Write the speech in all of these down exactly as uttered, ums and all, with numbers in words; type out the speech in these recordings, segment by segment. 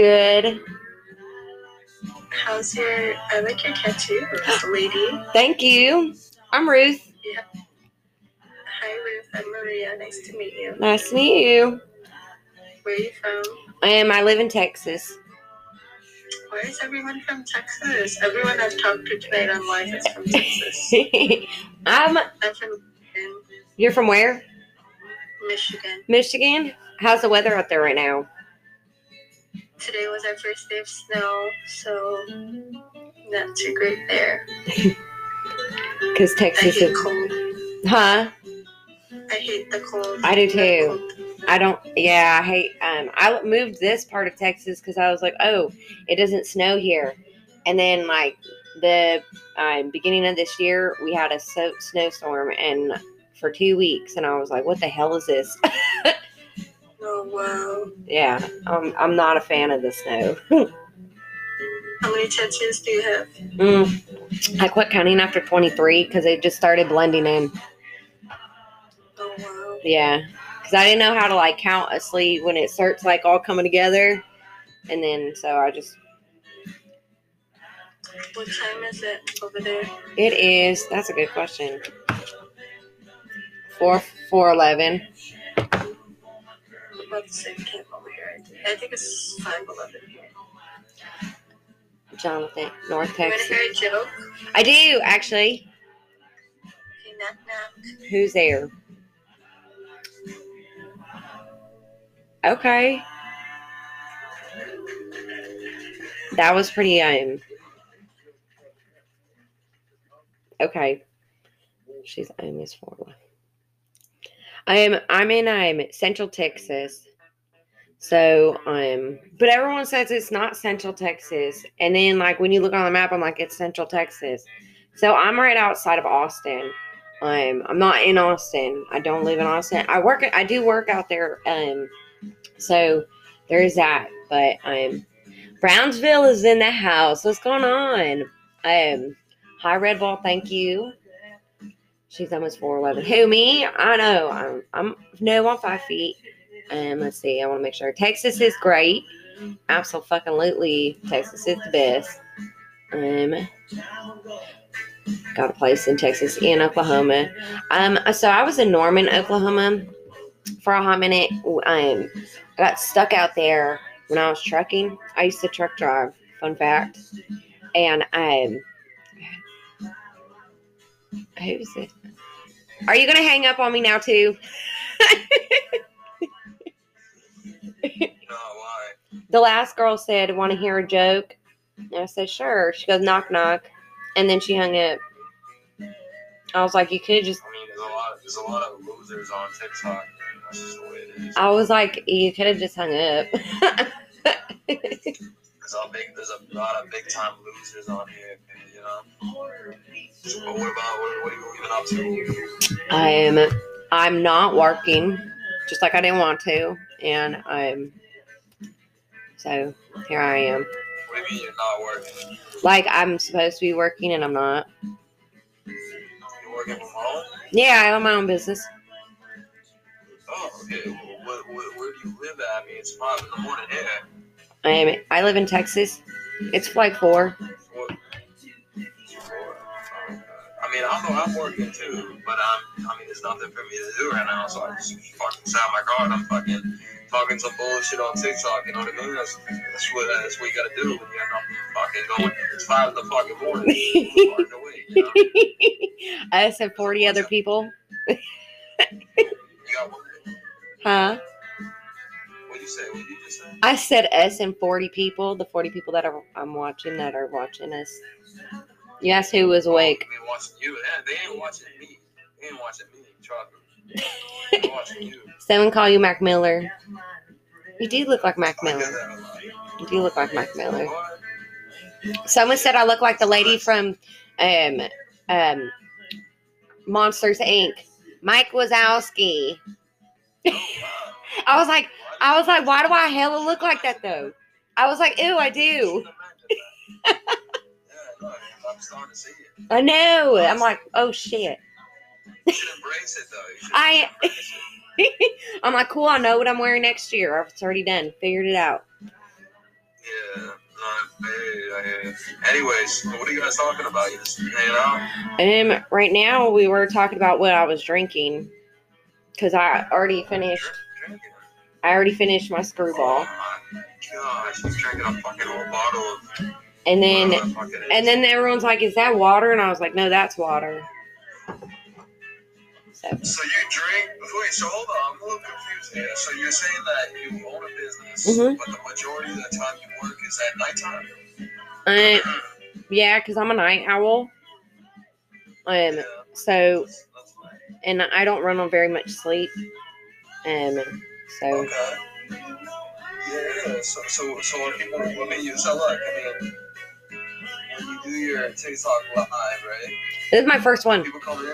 good. How's your, I like your tattoo, lady. Thank you. I'm Ruth. Yeah. Hi, Ruth. I'm Maria. Nice to meet you. Nice to meet you. Where are you from? I am. I live in Texas. Where is everyone from Texas? Everyone I've talked to tonight on live is from Texas. I'm, I'm from Michigan. You're from where? Michigan. Michigan? How's the weather out there right now? Today was our first day of snow, so not too great there. Because Texas is cold. Huh? I hate the cold. I do too. I don't, yeah, I hate, um, I moved this part of Texas because I was like, oh, it doesn't snow here. And then, like, the uh, beginning of this year, we had a so- snowstorm and for two weeks, and I was like, what the hell is this? Oh, wow. Yeah, um, I'm not a fan of the snow. How many tattoos do you have? Mm, I quit counting after twenty-three because they just started blending in. Oh, wow. Yeah. Because I didn't know how to, like, count a sleeve when it starts, like, all coming together. And then, so I just... What time is it over there? It is. That's a good question. Four, four eleven. I'm about the same time over here. I think it's five eleven here. Jonathan, North Texas. You want to hear a joke? I do, actually. Okay, knock, knock. Who's there? Okay. That was pretty, um... Okay. She's, I'm Miss Florida. I am, I'm in, I'm Central Texas. So, um... But everyone says it's not Central Texas. And then, like, when you look on the map, I'm like, it's Central Texas. So, I'm right outside of Austin. Um, I'm not in Austin. I don't live in Austin. I work, I do work out there, um... So there is that, but um, Brownsville is in the house. What's going on? Um, hi, Red Ball. Thank you. She's almost four eleven. Who, me? I know. I'm, I'm no, I'm five feet. Um, let's see. I want to make sure. Texas is great. Absolutely, Texas is the best. Um, got a place in Texas and Oklahoma. Um, so I was in Norman, Oklahoma, for a hot minute. Um. I got stuck out there when I was trucking. I used to truck drive, fun fact. And um, who's it? Are you gonna hang up on me now too? No, why? The last girl said, "Want to hear a joke?" And I said, "Sure." She goes, "Knock, knock," and then she hung up. I was like, "You could just." I mean, there's a lot. There's a lot of losers on TikTok. That's just the way it is. I was like, you could have just hung up. There's, all big, there's a lot of big time losers on here, you know. So what about what, what are you even up to? I am. I'm not working, just like I didn't want to, and I'm. So here I am. What do you mean you're not working? Like I'm supposed to be working and I'm not. You're working from home? Yeah, I own my own business. Oh, okay. Well, what, what, where do you live at? I mean, it's five in the morning here. I am. I live in Texas. It's like four. Four. four. Um, I mean, I know I'm working too, but I'm. I mean, there's nothing for me to do right now, so I just fucking sat in my car and I'm fucking talking some bullshit on TikTok. You know what I mean? That's, that's what that's what you gotta do when you're not fucking going. It's five in the fucking morning. It's far away, you know? I said forty so, other up? people. You got one. Huh? What you say? What you just say? I said us and forty people. The forty people that are I'm watching that are watching us. You asked who was awake. Oh, they watching you. They ain't watching me. They ain't watching me. Trust me. They watching you. Someone call you Mac Miller. You do look like Mac Miller. You do look like Mac Miller. Someone said I look like the lady from um um Monsters Incorporated. Mike Wazowski. I was like, I was like, why do I hella look like that though? I was like, ew, I do. I know. I'm like, oh shit. You should embrace it though. I, I'm like, cool. I know what I'm wearing next year. It's already done. Figured it out. Yeah, no, hey, I, anyways, what are you guys talking about? You just hanging out? Um, right now we were talking about what I was drinking, because I already finished. Drinking. I already finished my screwball. Oh my gosh, I'm drinking a fucking whole bottle of. And then, and then everyone's like, "Is that water?" And I was like, "No, that's water." So, so you drink. Wait, so hold on, I'm a little confused here. So you're saying that you own a business, mm-hmm. but the majority of the time you work is at nighttime. Um, yeah, because I'm a night owl. Um, yeah, so, that's, that's nice. And I don't run on very much sleep. Um, so. Okay. Yeah. So, so, so when people, I mean, you so look, I mean. When you do your TikTok live, right? This is my first one. People come in.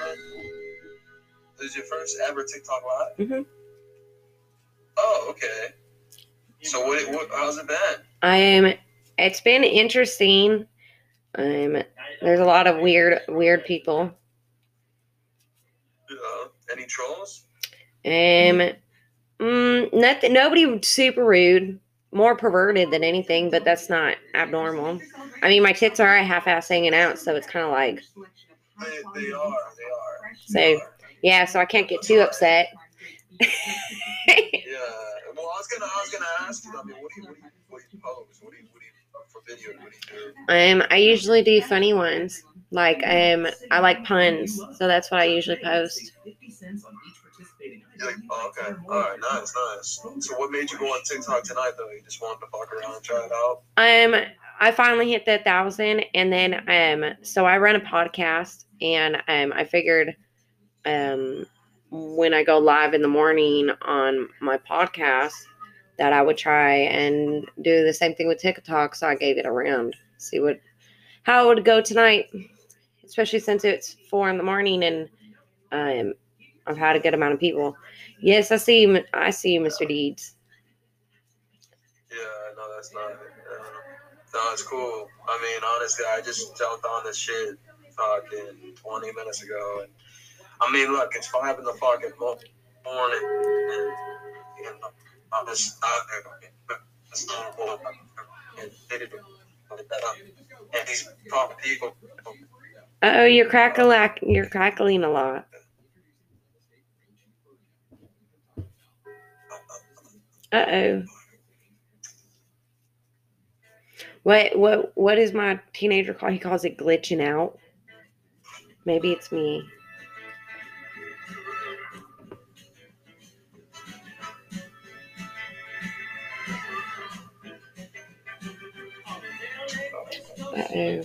This is your first ever TikTok live? Mm-hmm. Oh, okay. So what, what? How's it been? I'm. It's been interesting. Um, there's a lot of weird, weird people. Uh, any trolls? Um, mm, nothing. Nobody super rude. More perverted than anything, but that's not abnormal. I mean, my tits are a half-ass hanging out, so it's kind of like. They, they are. They are. So, yeah, so I can't get too upset. Yeah. Well, I was gonna, I was gonna ask you. I mean, what do you, what do you, what do you pose? What do you, what do you for video? What do you do? Um, I usually do funny ones. Like, um, I like puns, so that's what I usually post. Like, oh, okay. All right. Nice, nice. So, what made you go on TikTok tonight, though? You just wanted to fuck around and try it out? Um, I finally hit that thousand, and then um, so I run a podcast, and um, I figured um, when I go live in the morning on my podcast, that I would try and do the same thing with TikTok. So I gave it a round, see what how it would go tonight, especially since it's four in the morning, and um. I've had a good amount of people. Yes, I see you, I see you, Mister Deeds. Yeah, no, that's not it. Uh, no, it's cool. I mean, honestly, I just jumped on this shit fucking twenty minutes ago. And I mean, look, it's five in the fucking morning. And, and I'm just out there. It's not cool. And they didn't put that up. And these proper people. Uh-oh, you're crack-a-lack, you're crackling a lot. Uh-oh. What what what is my teenager call? He calls it glitching out. Maybe it's me. Uh-oh.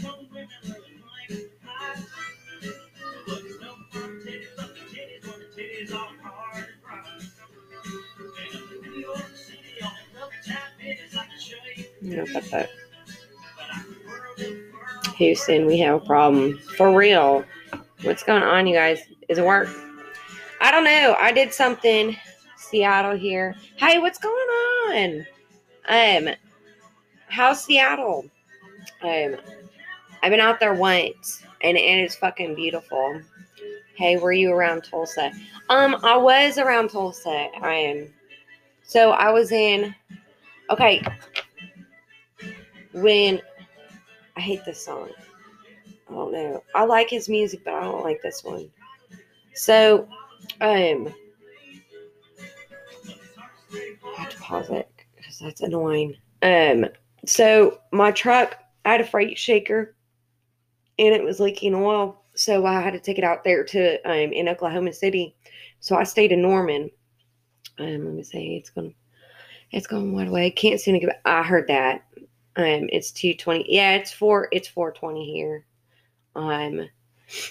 No, that's that. Houston, we have a problem. For real. What's going on, you guys? Is it work? I don't know. I did something. Seattle here. Hey, what's going on? Um, how's Seattle? Um, I've been out there once, and, and it's fucking beautiful. Hey, were you around Tulsa? Um, I was around Tulsa. I am. So I was in. Okay. When I hate this song, I don't know. I like his music, but I don't like this one. So, um, I have to pause it because that's annoying. Um, so my truck, I had a freight shaker, and it was leaking oil, so I had to take it out there to um in Oklahoma City. So I stayed in Norman. Um, let me see, it's going, it's going wide away. Can't seem to get. I heard that. Um, it's two twenty. Yeah, it's four. It's four twenty here. Um,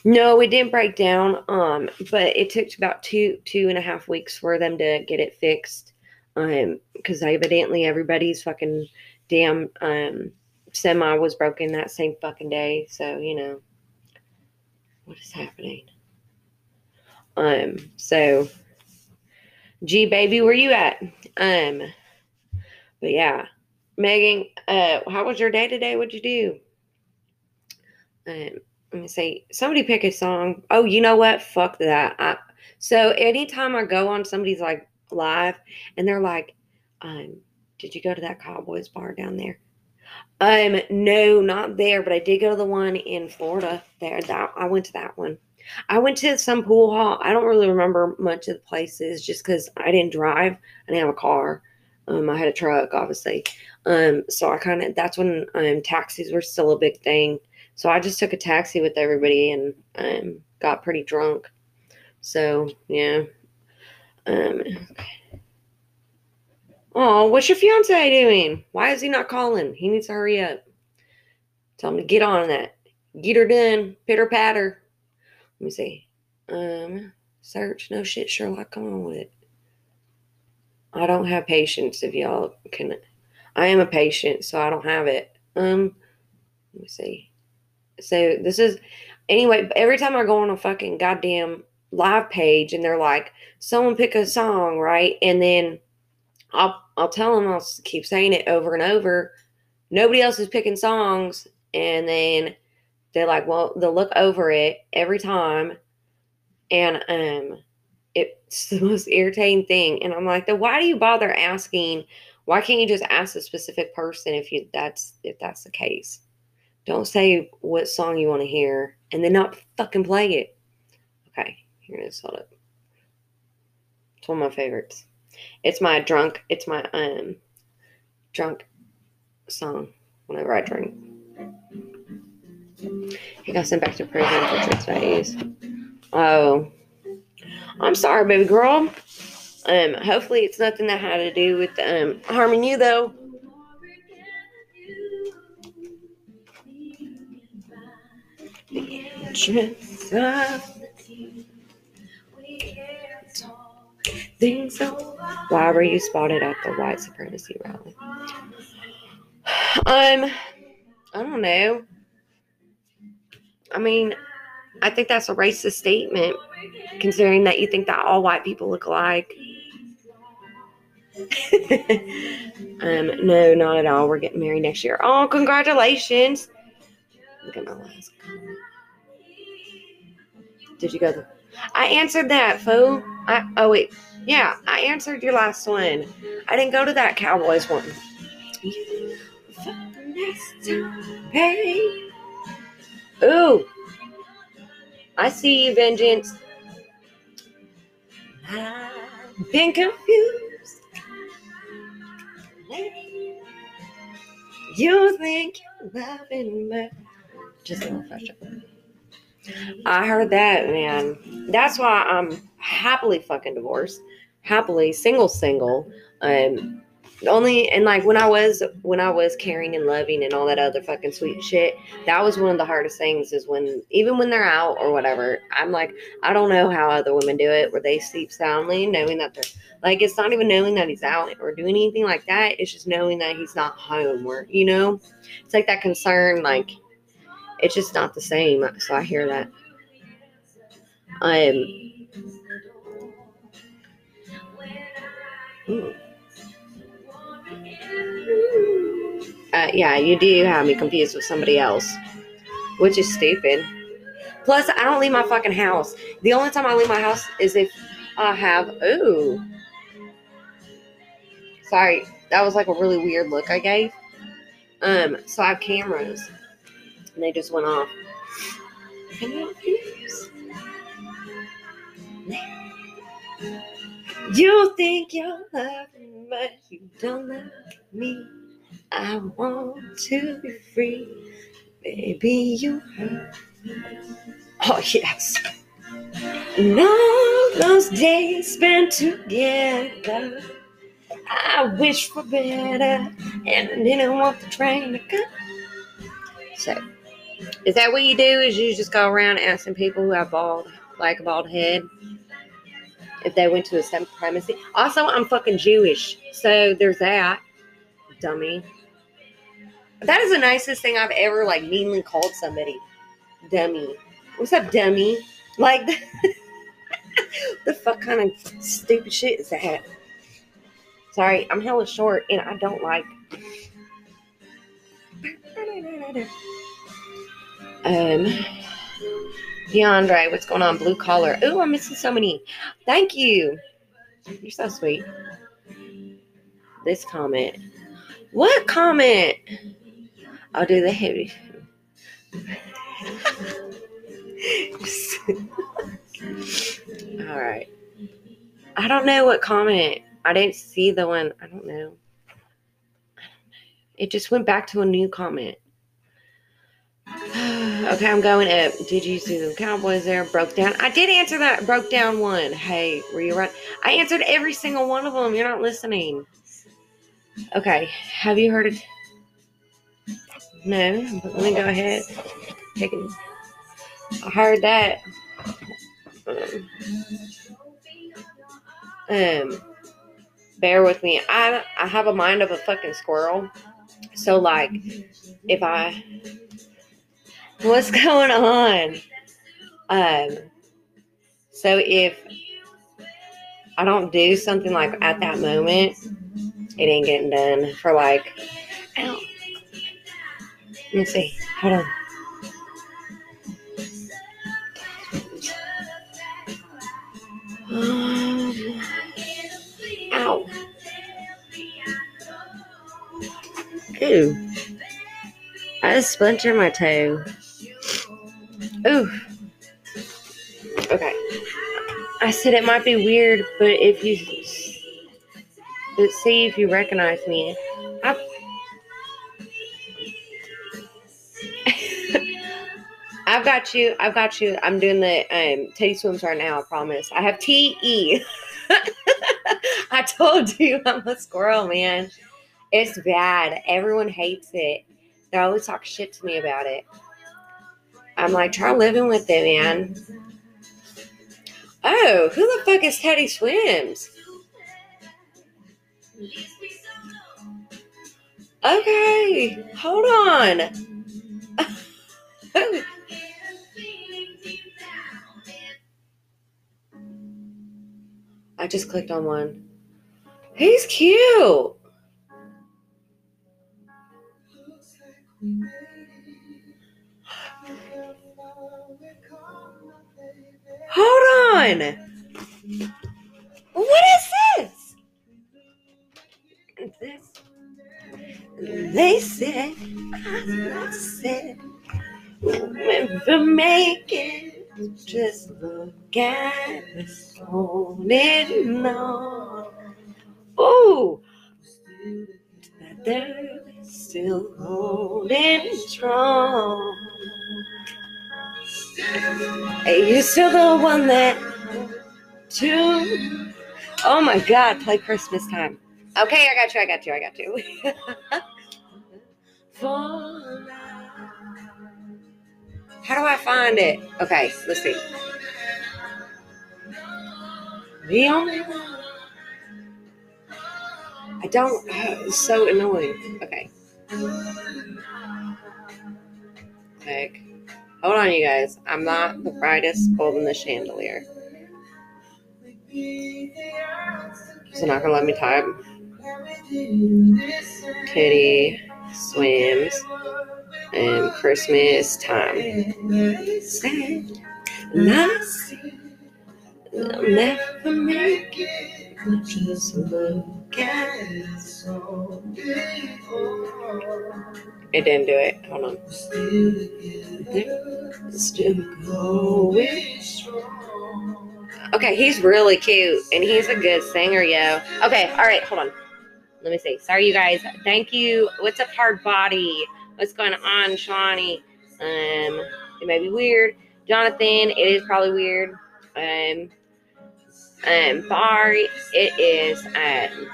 no, it didn't break down. Um, but it took about two, two and a half weeks for them to get it fixed. Um, because evidently everybody's fucking damn um semi was broken that same fucking day. So you know what is happening. Um, so gee, baby, where you at? Um, but yeah. Megan, uh, how was your day today? What'd you do? Um, let me see. Somebody pick a song. Oh, you know what? Fuck that. I, so anytime I go on somebody's like live and they're like, um, did you go to that Cowboys bar down there? Um, no, not there, but I did go to the one in Florida there. That I went to that one. I went to some pool hall. I don't really remember much of the places just because I didn't drive. I didn't have a car. Um, I had a truck, obviously. Um, so I kind of, that's when um, taxis were still a big thing. So I just took a taxi with everybody and um, got pretty drunk. So, yeah. Um, okay. Oh, what's your fiance doing? Why is he not calling? He needs to hurry up. Tell him to get on that. Get her done. Pitter patter. Let me see. Um, search. No shit, Sherlock. Come on with it. I don't have patience if y'all can. I am a patient, so I don't have it. Um, let me see. So this is, anyway, every time I go on a fucking goddamn live page and they're like, someone pick a song, right? And then I'll, I'll tell them, I'll keep saying it over and over. Nobody else is picking songs. And then they're like, well, they'll look over it every time. And, um, it's the most irritating thing. And I'm like, then why do you bother asking? Why can't you just ask a specific person if you that's if that's the case? Don't say what song you want to hear and then not fucking play it. Okay, here it is. Hold up. It's one of my favorites. It's my drunk, it's my um drunk song whenever I drink. He got sent back to prison for six days. Oh, I'm sorry, baby girl. Um, hopefully it's nothing that had to do with um harming you, though. The entrance of the team. We can't talk things over. Why were you spotted at the white supremacy rally? Um, I don't know. I mean, I think that's a racist statement, considering that you think that all white people look alike. um, no, not at all. We're getting married next year. Oh, congratulations. Look at my last comment. Did you go there? I answered that, fool. I, oh, wait. Yeah, I answered your last one. I didn't go to that Cowboys one. You fucking next time, hey. Ooh. I see you, Vengeance. I've been confused. You think you're loving me. Just a little frustrated. I heard that, man. That's why I'm happily fucking divorced. Happily single, single. Um, only and like when I was when I was caring and loving and all that other fucking sweet shit, that was one of the hardest things is when even when they're out or whatever, I'm like, I don't know how other women do it where they sleep soundly knowing that they're like, it's not even knowing that he's out or doing anything like that. It's just knowing that he's not home or, you know, it's like that concern. Like, it's just not the same. So I hear that. Um. Ooh. Uh, yeah, you do have me confused with somebody else, which is stupid. Plus, I don't leave my fucking house. The only time I leave my house is if I have, ooh. Sorry, that was like a really weird look I gave. Um, so I have cameras, and they just went off. You think you're loving, but you don't love me. I want to be free. Baby, you hurt me. Oh, yes. In all those days spent together, I wish for better, and I didn't want the train to come. So, is that what you do? Is you just go around asking people who have bald, like a bald head, if they went to a supremacy? Also, I'm fucking Jewish, so there's that. Dummy. That is the nicest thing I've ever, like, meanly called somebody. Dummy. What's up, dummy? Like, the, the fuck kind of stupid shit is that? Sorry, I'm hella short, and I don't like... Um, DeAndre, what's going on? Blue collar. Ooh, I'm missing so many. Thank you. You're so sweet. This comment... What comment? I'll do the hairy. All right. I don't know what comment. I didn't see the one. I don't know. I don't know. It just went back to a new comment. Okay, I'm going up. Did you see the Cowboys there? Broke down. I did answer that. Broke down one. Hey, were you right? I answered every single one of them. You're not listening. Okay. Have you heard of? No. But let me go ahead. Take it. I heard that. Um, um, bear with me. I I have a mind of a fucking squirrel. So like, if I, what's going on? Um, so if I don't do something like at that moment, it ain't getting done for like. Ow. Let me see. Hold on. Um, ow. Ew. I just splintered my toe. Ooh. Okay. I said it might be weird, but if you... But see if you recognize me. I... I've got you. I've got you. I'm doing the um, Teddy Swims right now, I promise. I have T E. I told you I'm a squirrel, man. It's bad. Everyone hates it. They always talk shit to me about it. I'm like, try living with it, man. Oh, who the fuck is Teddy Swims? Okay, hold on. I just clicked on one. He's cute. Hold on. What is this? This. They said, I said, we're making. Just look at this morning on. Ooh. That they're still holding strong. Hey, you're still the one that too. Oh my God, play Christmas Time. Okay, I got you, I got you, I got you. For how do I find it? Okay, let's see. The only one. I don't. Oh, it's so annoying. Okay. Like, hold on, you guys. I'm not the brightest bulb in the chandelier. Is it not gonna let me type? Teddy Swims. And Christmas Time. Never make it. Just look at it. So it didn't do it. Hold on. They're still going strong. Okay, he's really cute, and he's a good singer, yo. Okay, all right, hold on. Let me see. Sorry, you guys. Thank you. What's up, hard body? What's going on, Shawnee? Um, it may be weird. Jonathan, it is probably weird. Um, um, Bari, it is, um,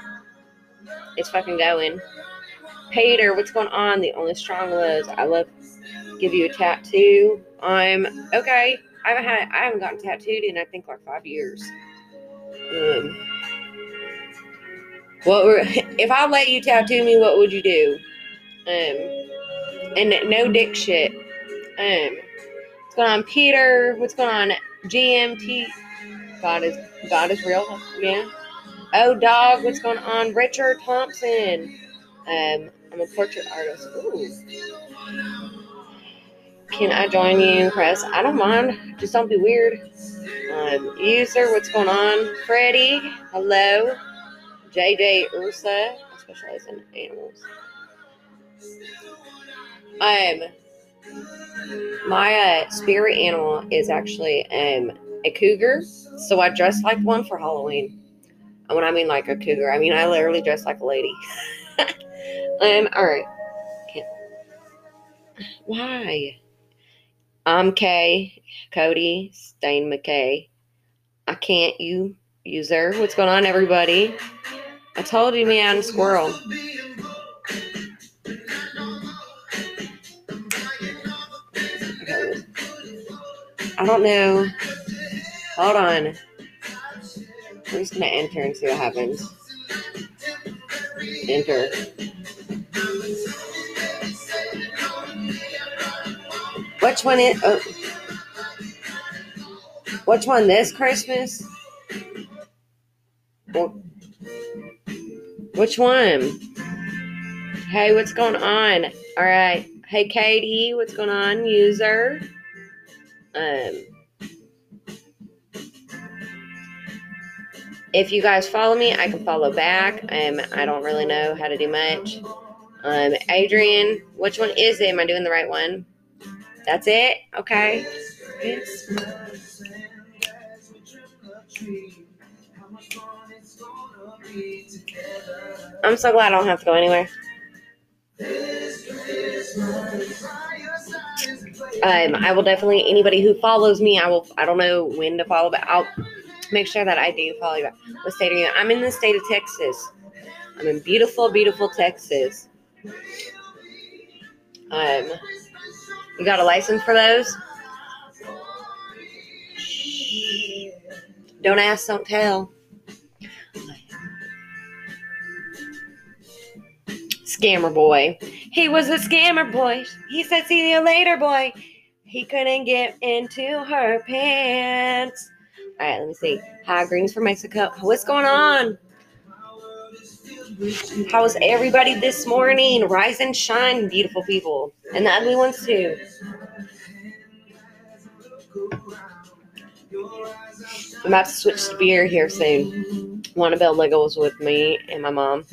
it's fucking going. Peter, what's going on? The only strong loves. I love, give you a tattoo. I'm, um, okay. I haven't had, I haven't gotten tattooed in, I think, like five years. Um, what were, if I let you tattoo me, what would you do? Um, And no dick shit. Um, what's going on, Peter? What's going on, G M T? God is God is real. Yeah. Oh, dog. What's going on, Richard Thompson? Um, I'm a portrait artist. Ooh. Can I join you, Chris? I don't mind. Just don't be weird. Um, user. What's going on, Freddie? Hello, J J Ursa. I specialize in animals. Um, my uh, spirit animal is actually um a cougar, so I dressed like one for Halloween. And when I mean like a cougar, I mean I literally dressed like a lady. um, all right. Can't. Why? I'm Kay, Cody, Stain McKay. I can't you user. What's going on, everybody? I told you, man, squirrel. I don't know. Hold on. We're just gonna enter and see what happens. Enter. Which one is? Oh. Which one this Christmas? Well, which one? Hey, what's going on? All right. Hey, Katie, what's going on, user? Um. If you guys follow me, I can follow back. Um, I don't really know how to do much. Um, Adrian, which one is it? Am I doing the right one? That's it? Okay. Yes. I'm so glad I don't have to go anywhere. Um, I will definitely, anybody who follows me, I will, I don't know when to follow, but I'll make sure that I do follow you back. What state are you in? I'm in the state of Texas. I'm in beautiful, beautiful Texas. Um, you got a license for those? Don't ask, don't tell. Scammer boy. He was a scammer boy. He said, see you later, boy. He couldn't get into her pants. All right, let me see. Hi, greens from Mexico. What's going on? How is everybody this morning? Rise and shine, beautiful people. And the ugly ones, too. I'm about to switch to beer here soon. Wannabelle Legos with me and my mom.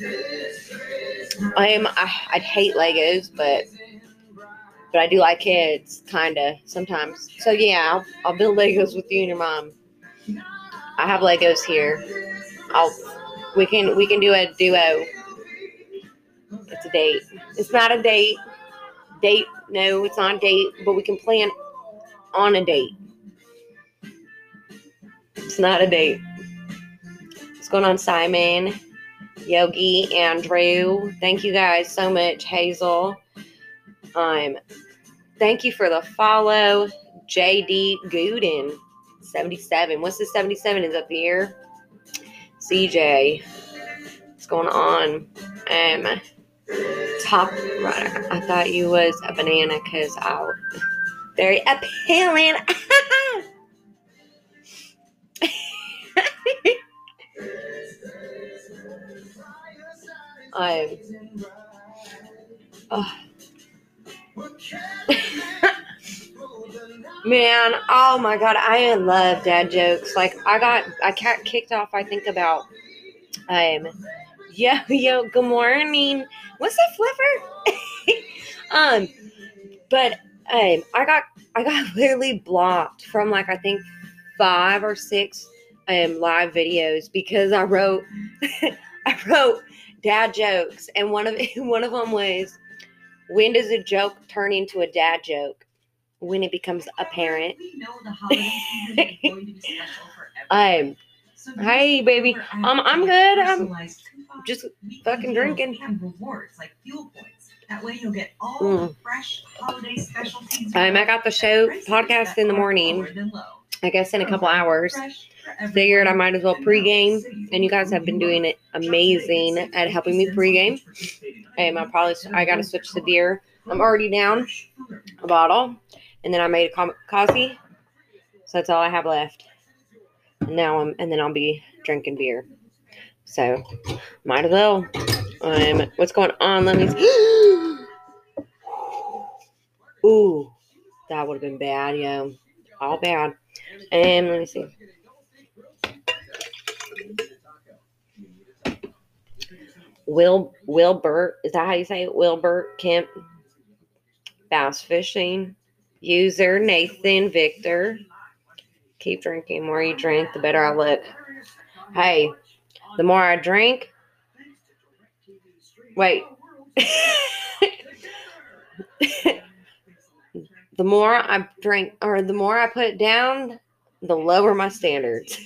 I am, I, I'd hate Legos, but... But I do like kids, kind of, sometimes. So, yeah, I'll, I'll build Legos with you and your mom. I have Legos here. I'll, we can we can do a duo. It's a date. It's not a date. Date, no, it's not a date, but we can plan on a date. It's not a date. What's going on, Simon, Yogi, Andrew? Thank you guys so much, Hazel. Um, thank you for the follow, J D Gooden. seventy-seven. What's this seventy-seven is up here? C J. What's going on? Um, top right. I thought you was a banana because I was very appealing. um, oh. Man, oh my God, I love dad jokes. Like, I got, I got kicked off, I think, about, um, yo, yo, good morning. What's that, Flipper? um, but, um, I got, I got literally blocked from, like, I think five or six, um, live videos because I wrote, I wrote dad jokes. And one of, one of them was, when does a joke turn into a dad joke? When it becomes apparent. um, hey, baby. Um, I'm good. I'm just fucking drinking. Mm. Um, I got the show podcast in the morning. I guess in a couple hours. Figured I might as well pregame. And you guys have been doing it amazing at helping me pregame. Um, I probably I gotta switch to beer. I'm already down a bottle. And then I made a coffee, so that's all I have left. And now I'm, and then I'll be drinking beer. So, might as well. Um, what's going on? Let me. Ooh, that would have been bad, yo. All bad. And let me see. Will Wilbert, is that how you say it? Wilbert Kemp. Bass Fishing. User Nathan Victor. Keep drinking. The more you drink, the better I look. Hey, the more I drink. Wait. The more I drink, or the more I put down, the lower my standards.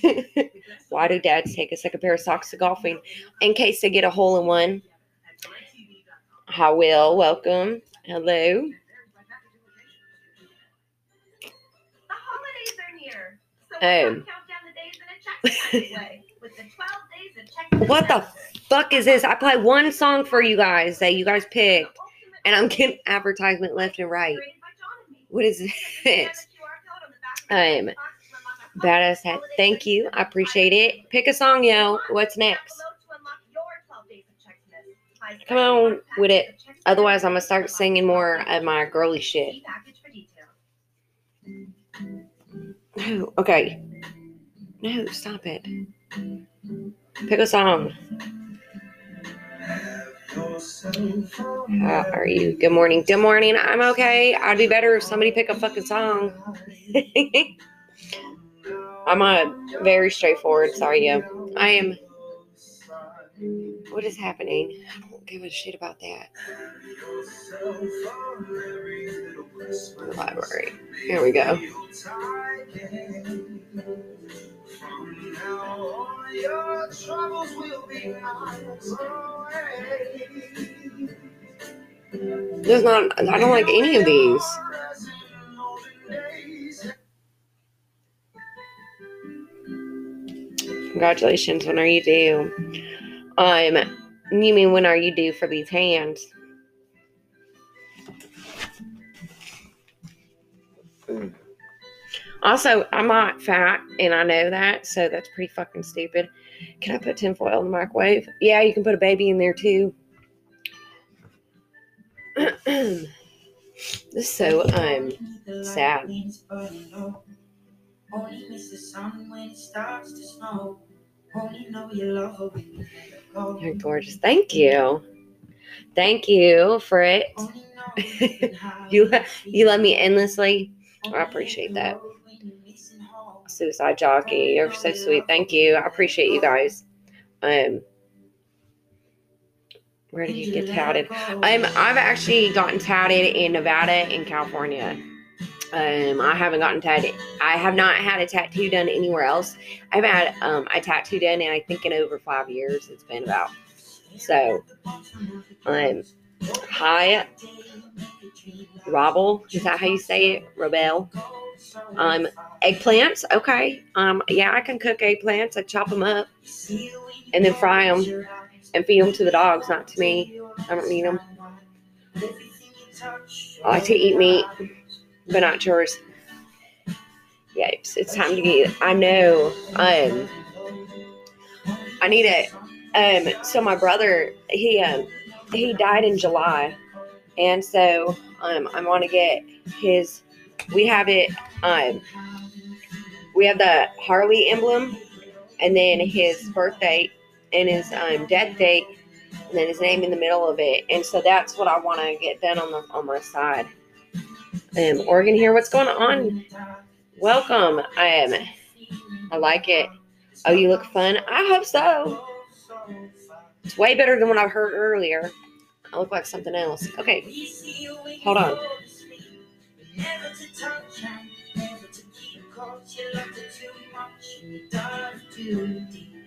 Why do dads take a second pair of socks to golfing? In case they get a hole in one. Hi, Will. Welcome. Hello. Oh. What the fuck is this? I play one song for you guys that you guys picked, and I'm getting advertisement left and right. What is this? Um, badass hat. Thank you. I appreciate it. Pick a song, yo. What's next? Come on with it. Otherwise, I'm going to start singing more of my girly shit. No, okay. No, stop it. Pick a song. How are you? Good morning. Good morning. I'm okay. I'd be better if somebody pick a fucking song. I'm a very straightforward. Sorry, yo. I am. What is happening? I don't give a shit about that. The library. Here we go. There's not. I don't like any of these. Congratulations, when are you due? Um, you mean when are you due for these hands? Mm. Also, I'm not fat, and I know that, so that's pretty fucking stupid. Can I put tinfoil in the microwave? Yeah, you can put a baby in there, too. This is so, um, sad. Only miss the sun when it starts to snow. Only know you love her when you let her go. You're gorgeous. Thank you. Thank you for it. you, you love me endlessly. I appreciate that. Suicide Jockey. You're so sweet. Thank you. I appreciate you guys. Um, where did you get touted? Um, I've actually gotten touted in Nevada and California. Um, I haven't gotten tatted. I have not had a tattoo done anywhere else. I've had um, a tattoo done, and I think in over five years it's been about. So, um, hi, Robel. Is that how you say it? Robel. Um, eggplants. Okay. Um, yeah, I can cook eggplants. I chop them up and then fry them and feed them to the dogs, not to me. I don't need them. I like to eat meat. But not yours. Yipes. It's time to get. I know. Um, I need it. Um, so my brother, he um, he died in July, and so um, I want to get his. We have it. Um, we have the Harley emblem, and then his birth date, and his um death date, and then his name in the middle of it. And so that's what I want to get done on the on my side. Um, Oregon here. What's going on? Welcome. I um, am. I like it. Oh, you look fun. I hope so. It's way better than what I heard earlier. I look like something else. Okay. Hold on.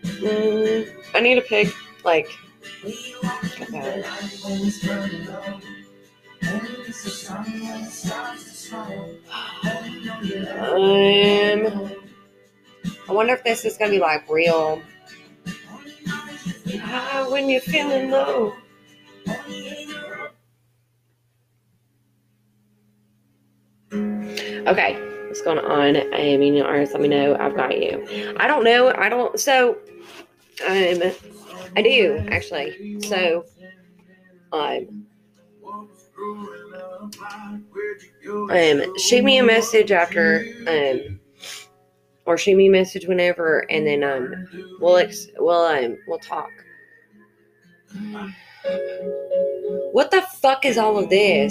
Mm, I need to pick, like, okay. Um, I wonder if this is gonna be like real. Ah, when you're feeling low. Okay, what's going on? I mean, you artists, let me know. I've got you. I don't know. I don't. So, um, I do actually. So, um. Um, shoot me a message after, um, or shoot me a message whenever, and then um, we'll ex- we'll um, we'll talk. What the fuck is all of this?